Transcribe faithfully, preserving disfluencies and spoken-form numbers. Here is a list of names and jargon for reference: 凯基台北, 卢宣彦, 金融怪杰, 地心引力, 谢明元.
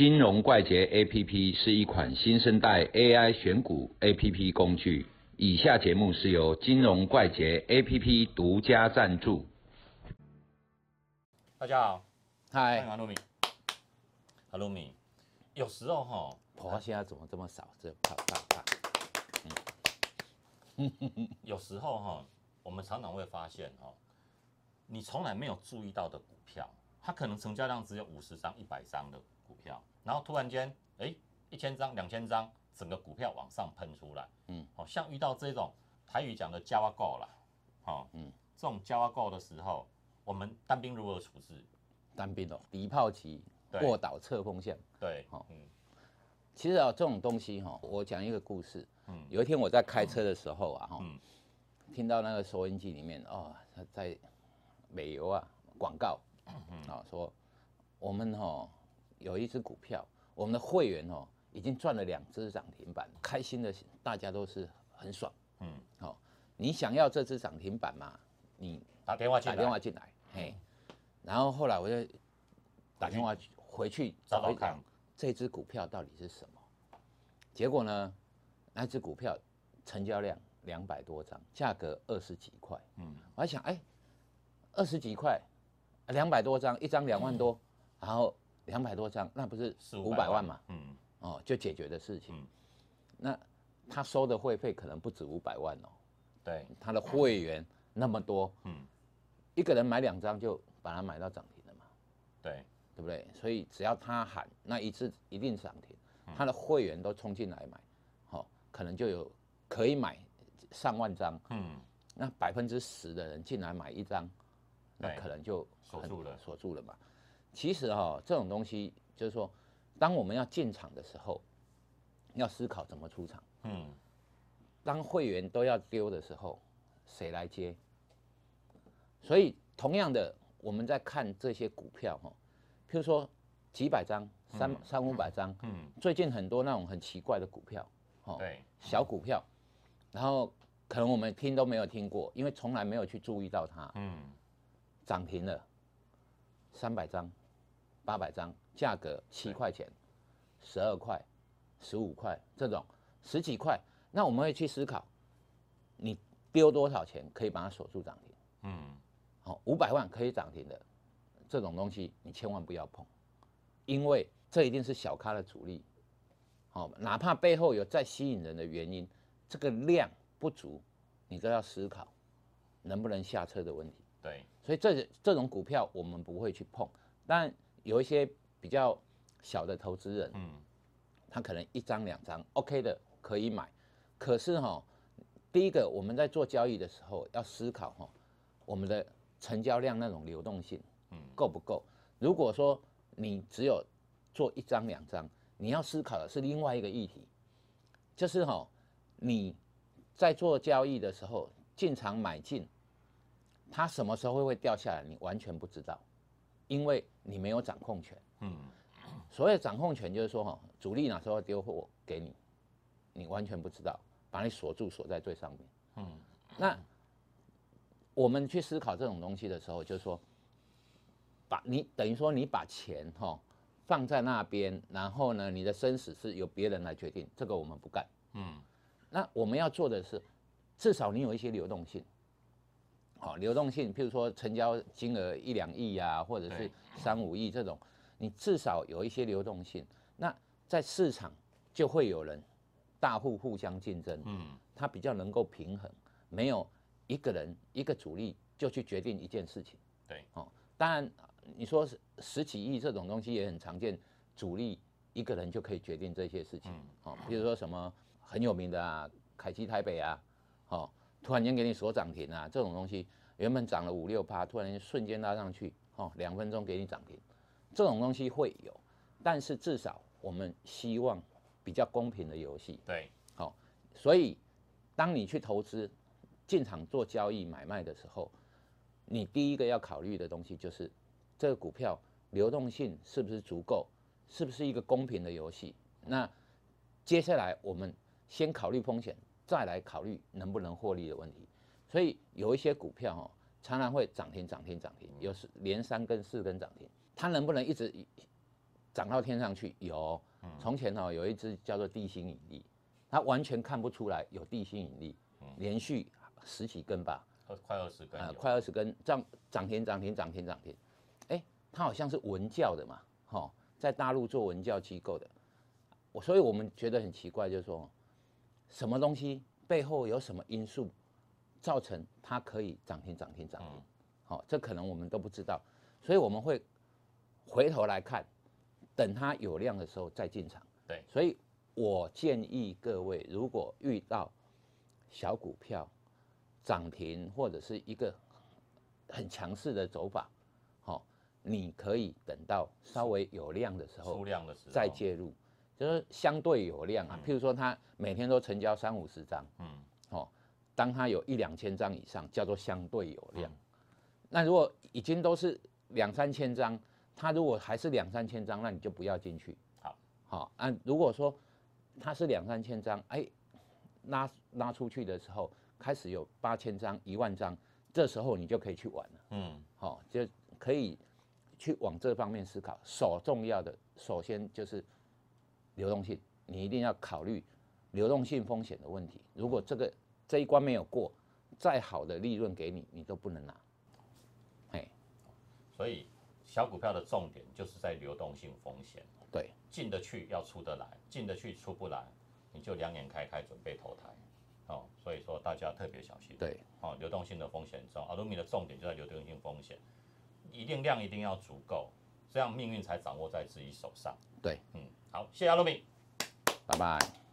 金融怪杰 A P P 是一款新生代 A I 选股 A P P 工具。以下节目是由金融怪杰 A P P 独家赞助。大家好，嗨，阿鲁米，阿鲁米，有时候哈，婆婆现在怎么这么少？这啪啪啪。嗯、有时候哈，我们常常会发现哈，你从来没有注意到的股票，它可能成交量只有五十张、一百张的股票，然后突然间，哎，一千张、两千张，整个股票往上喷出来。嗯，好、哦、像遇到这种台语讲的加挖购啦，好、哦，嗯，这种加挖购的时候，我们单兵如何处置？单兵哦，敌炮期，过岛侧风向。对，好、哦，嗯，其实啊、哦，这种东西哈、哦，我讲一个故事。嗯，有一天我在开车的时候啊，哈、嗯，听到那个收音机里面哦，他在美油啊广告，嗯，啊、哦、说我们哈、哦。有一只股票，我们的会员哦已经赚了两只涨停板，开心的大家都是很爽。嗯，好、哦，你想要这只涨停板嘛？你打电话进来，打电话进来，嘿。然后后来我就打电话回去找一找这只股票到底是什么。结果呢，那只股票成交量两百多张，价格二十几块。嗯，我还想，哎，二十几块，两百多张，一张两万多，嗯、然后。两百多张，那不是五百万嘛？嗯，哦，就解决的事情。嗯、那他收的会费可能不止五百万哦。对，他的会员那么多，嗯，一个人买两张就把它买到涨停了嘛。对，对不对？所以只要他喊那一次一定涨停，嗯、他的会员都冲进来买，好、哦，可能就有可以买上万张。嗯，那百分之十的人进来买一张，那可能就锁住了，锁住了嘛。其实哈、哦，这种东西就是说，当我们要进场的时候，要思考怎么出场。嗯，当会员都要丢的时候，谁来接？所以，同样的，我们在看这些股票哈、哦，譬如说几百张、三、嗯、三五百张，嗯，最近很多那种很奇怪的股票，哦，对，小股票，然后可能我们听都没有听过，因为从来没有去注意到它，嗯，涨停了，三百张。八百张，价格七块钱、十二块、十五块，这种十几块，那我们会去思考，你丢多少钱可以把它锁住涨停？嗯，好，五百万可以涨停的这种东西，你千万不要碰，因为这一定是小咖的主力。好、哦，哪怕背后有再吸引人的原因，这个量不足，你都要思考能不能下车的问题。对，所以这这种股票我们不会去碰，但。有一些比较小的投资人，嗯，他可能一张两张 OK 的可以买，可是哈、哦，第一个我们在做交易的时候要思考哈、哦，我们的成交量那种流动性，嗯，够不够？如果说你只有做一张两张，你要思考的是另外一个议题，就是哈、哦，你在做交易的时候进场买进，它什么时候会掉下来，你完全不知道。因为你没有掌控权，嗯，所谓掌控权就是说哈，主力哪时候丢货给你，你完全不知道，把你锁住锁在最上面，嗯，那我们去思考这种东西的时候，就是说，把你等于说你把钱哈、哦、放在那边，然后呢，你的生死是由别人来决定，这个我们不干，嗯，那我们要做的是，至少你有一些流动性。好、哦，流动性，譬如说成交金额一两亿啊，或者是三五亿这种，你至少有一些流动性。那在市场就会有人大户互相竞争，嗯，它比较能够平衡，没有一个人一个主力就去决定一件事情。对，哦，当然你说十几亿这种东西也很常见，主力一个人就可以决定这些事情。嗯、哦，譬如说什么很有名的啊，凯基台北啊，哦。突然间给你锁涨停啊，这种东西原本涨了五六趴，突然间瞬间拉上去，哦，两分钟给你涨停，这种东西会有，但是至少我们希望比较公平的游戏。对，好、哦，所以当你去投资、进场做交易买卖的时候，你第一个要考虑的东西就是这个股票流动性是不是足够，是不是一个公平的游戏？那接下来我们先考虑风险。再来考虑能不能获利的问题，所以有一些股票哦，常常会涨停、涨停、涨停，有连三根、四根涨停，它能不能一直涨到天上去有。从前哦，有一只叫做地心引力，它完全看不出来有地心引力，连续十几根吧，快二十根，快二十根，涨涨停涨停涨停涨停，哎，它好像是文教的嘛，哈，在大陆做文教机构的，我所以我们觉得很奇怪，就是说什么东西背后有什么因素造成它可以涨停涨停涨停，好，这可能我们都不知道，所以我们会回头来看。等它有量的时候再进场。对，所以我建议各位，如果遇到小股票涨停或者是一个很强势的走法，哦，你可以等到稍微有量的时候再介入，就是相对有量啊。嗯、譬如说，它每天都成交三五十张，嗯，哦，当它有一两千张以上，叫做相对有量。嗯、那如果已经都是两三千张。它如果还是两三千张，那你就不要进去。好，好、啊、如果说它是两三千张，哎，拉拉出去的时候，开始有八千张、一万张，这时候你就可以去玩了。嗯，好、哦，就可以去往这方面思考。首重要的，首先就是流动性，你一定要考虑流动性风险的问题。如果这个这一关没有过，再好的利润给你，你都不能拿。哎，所以。小股票的重点就是在流动性风险，对，进得去要出得来，进得去出不来，你就两眼开开准备投胎，哦，所以说大家特别小心，对，哦，流动性的风险重，阿鲁米的重点就在流动性风险，一定量一定要足够，这样命运才掌握在自己手上，对，嗯，好，谢谢阿鲁米，拜拜。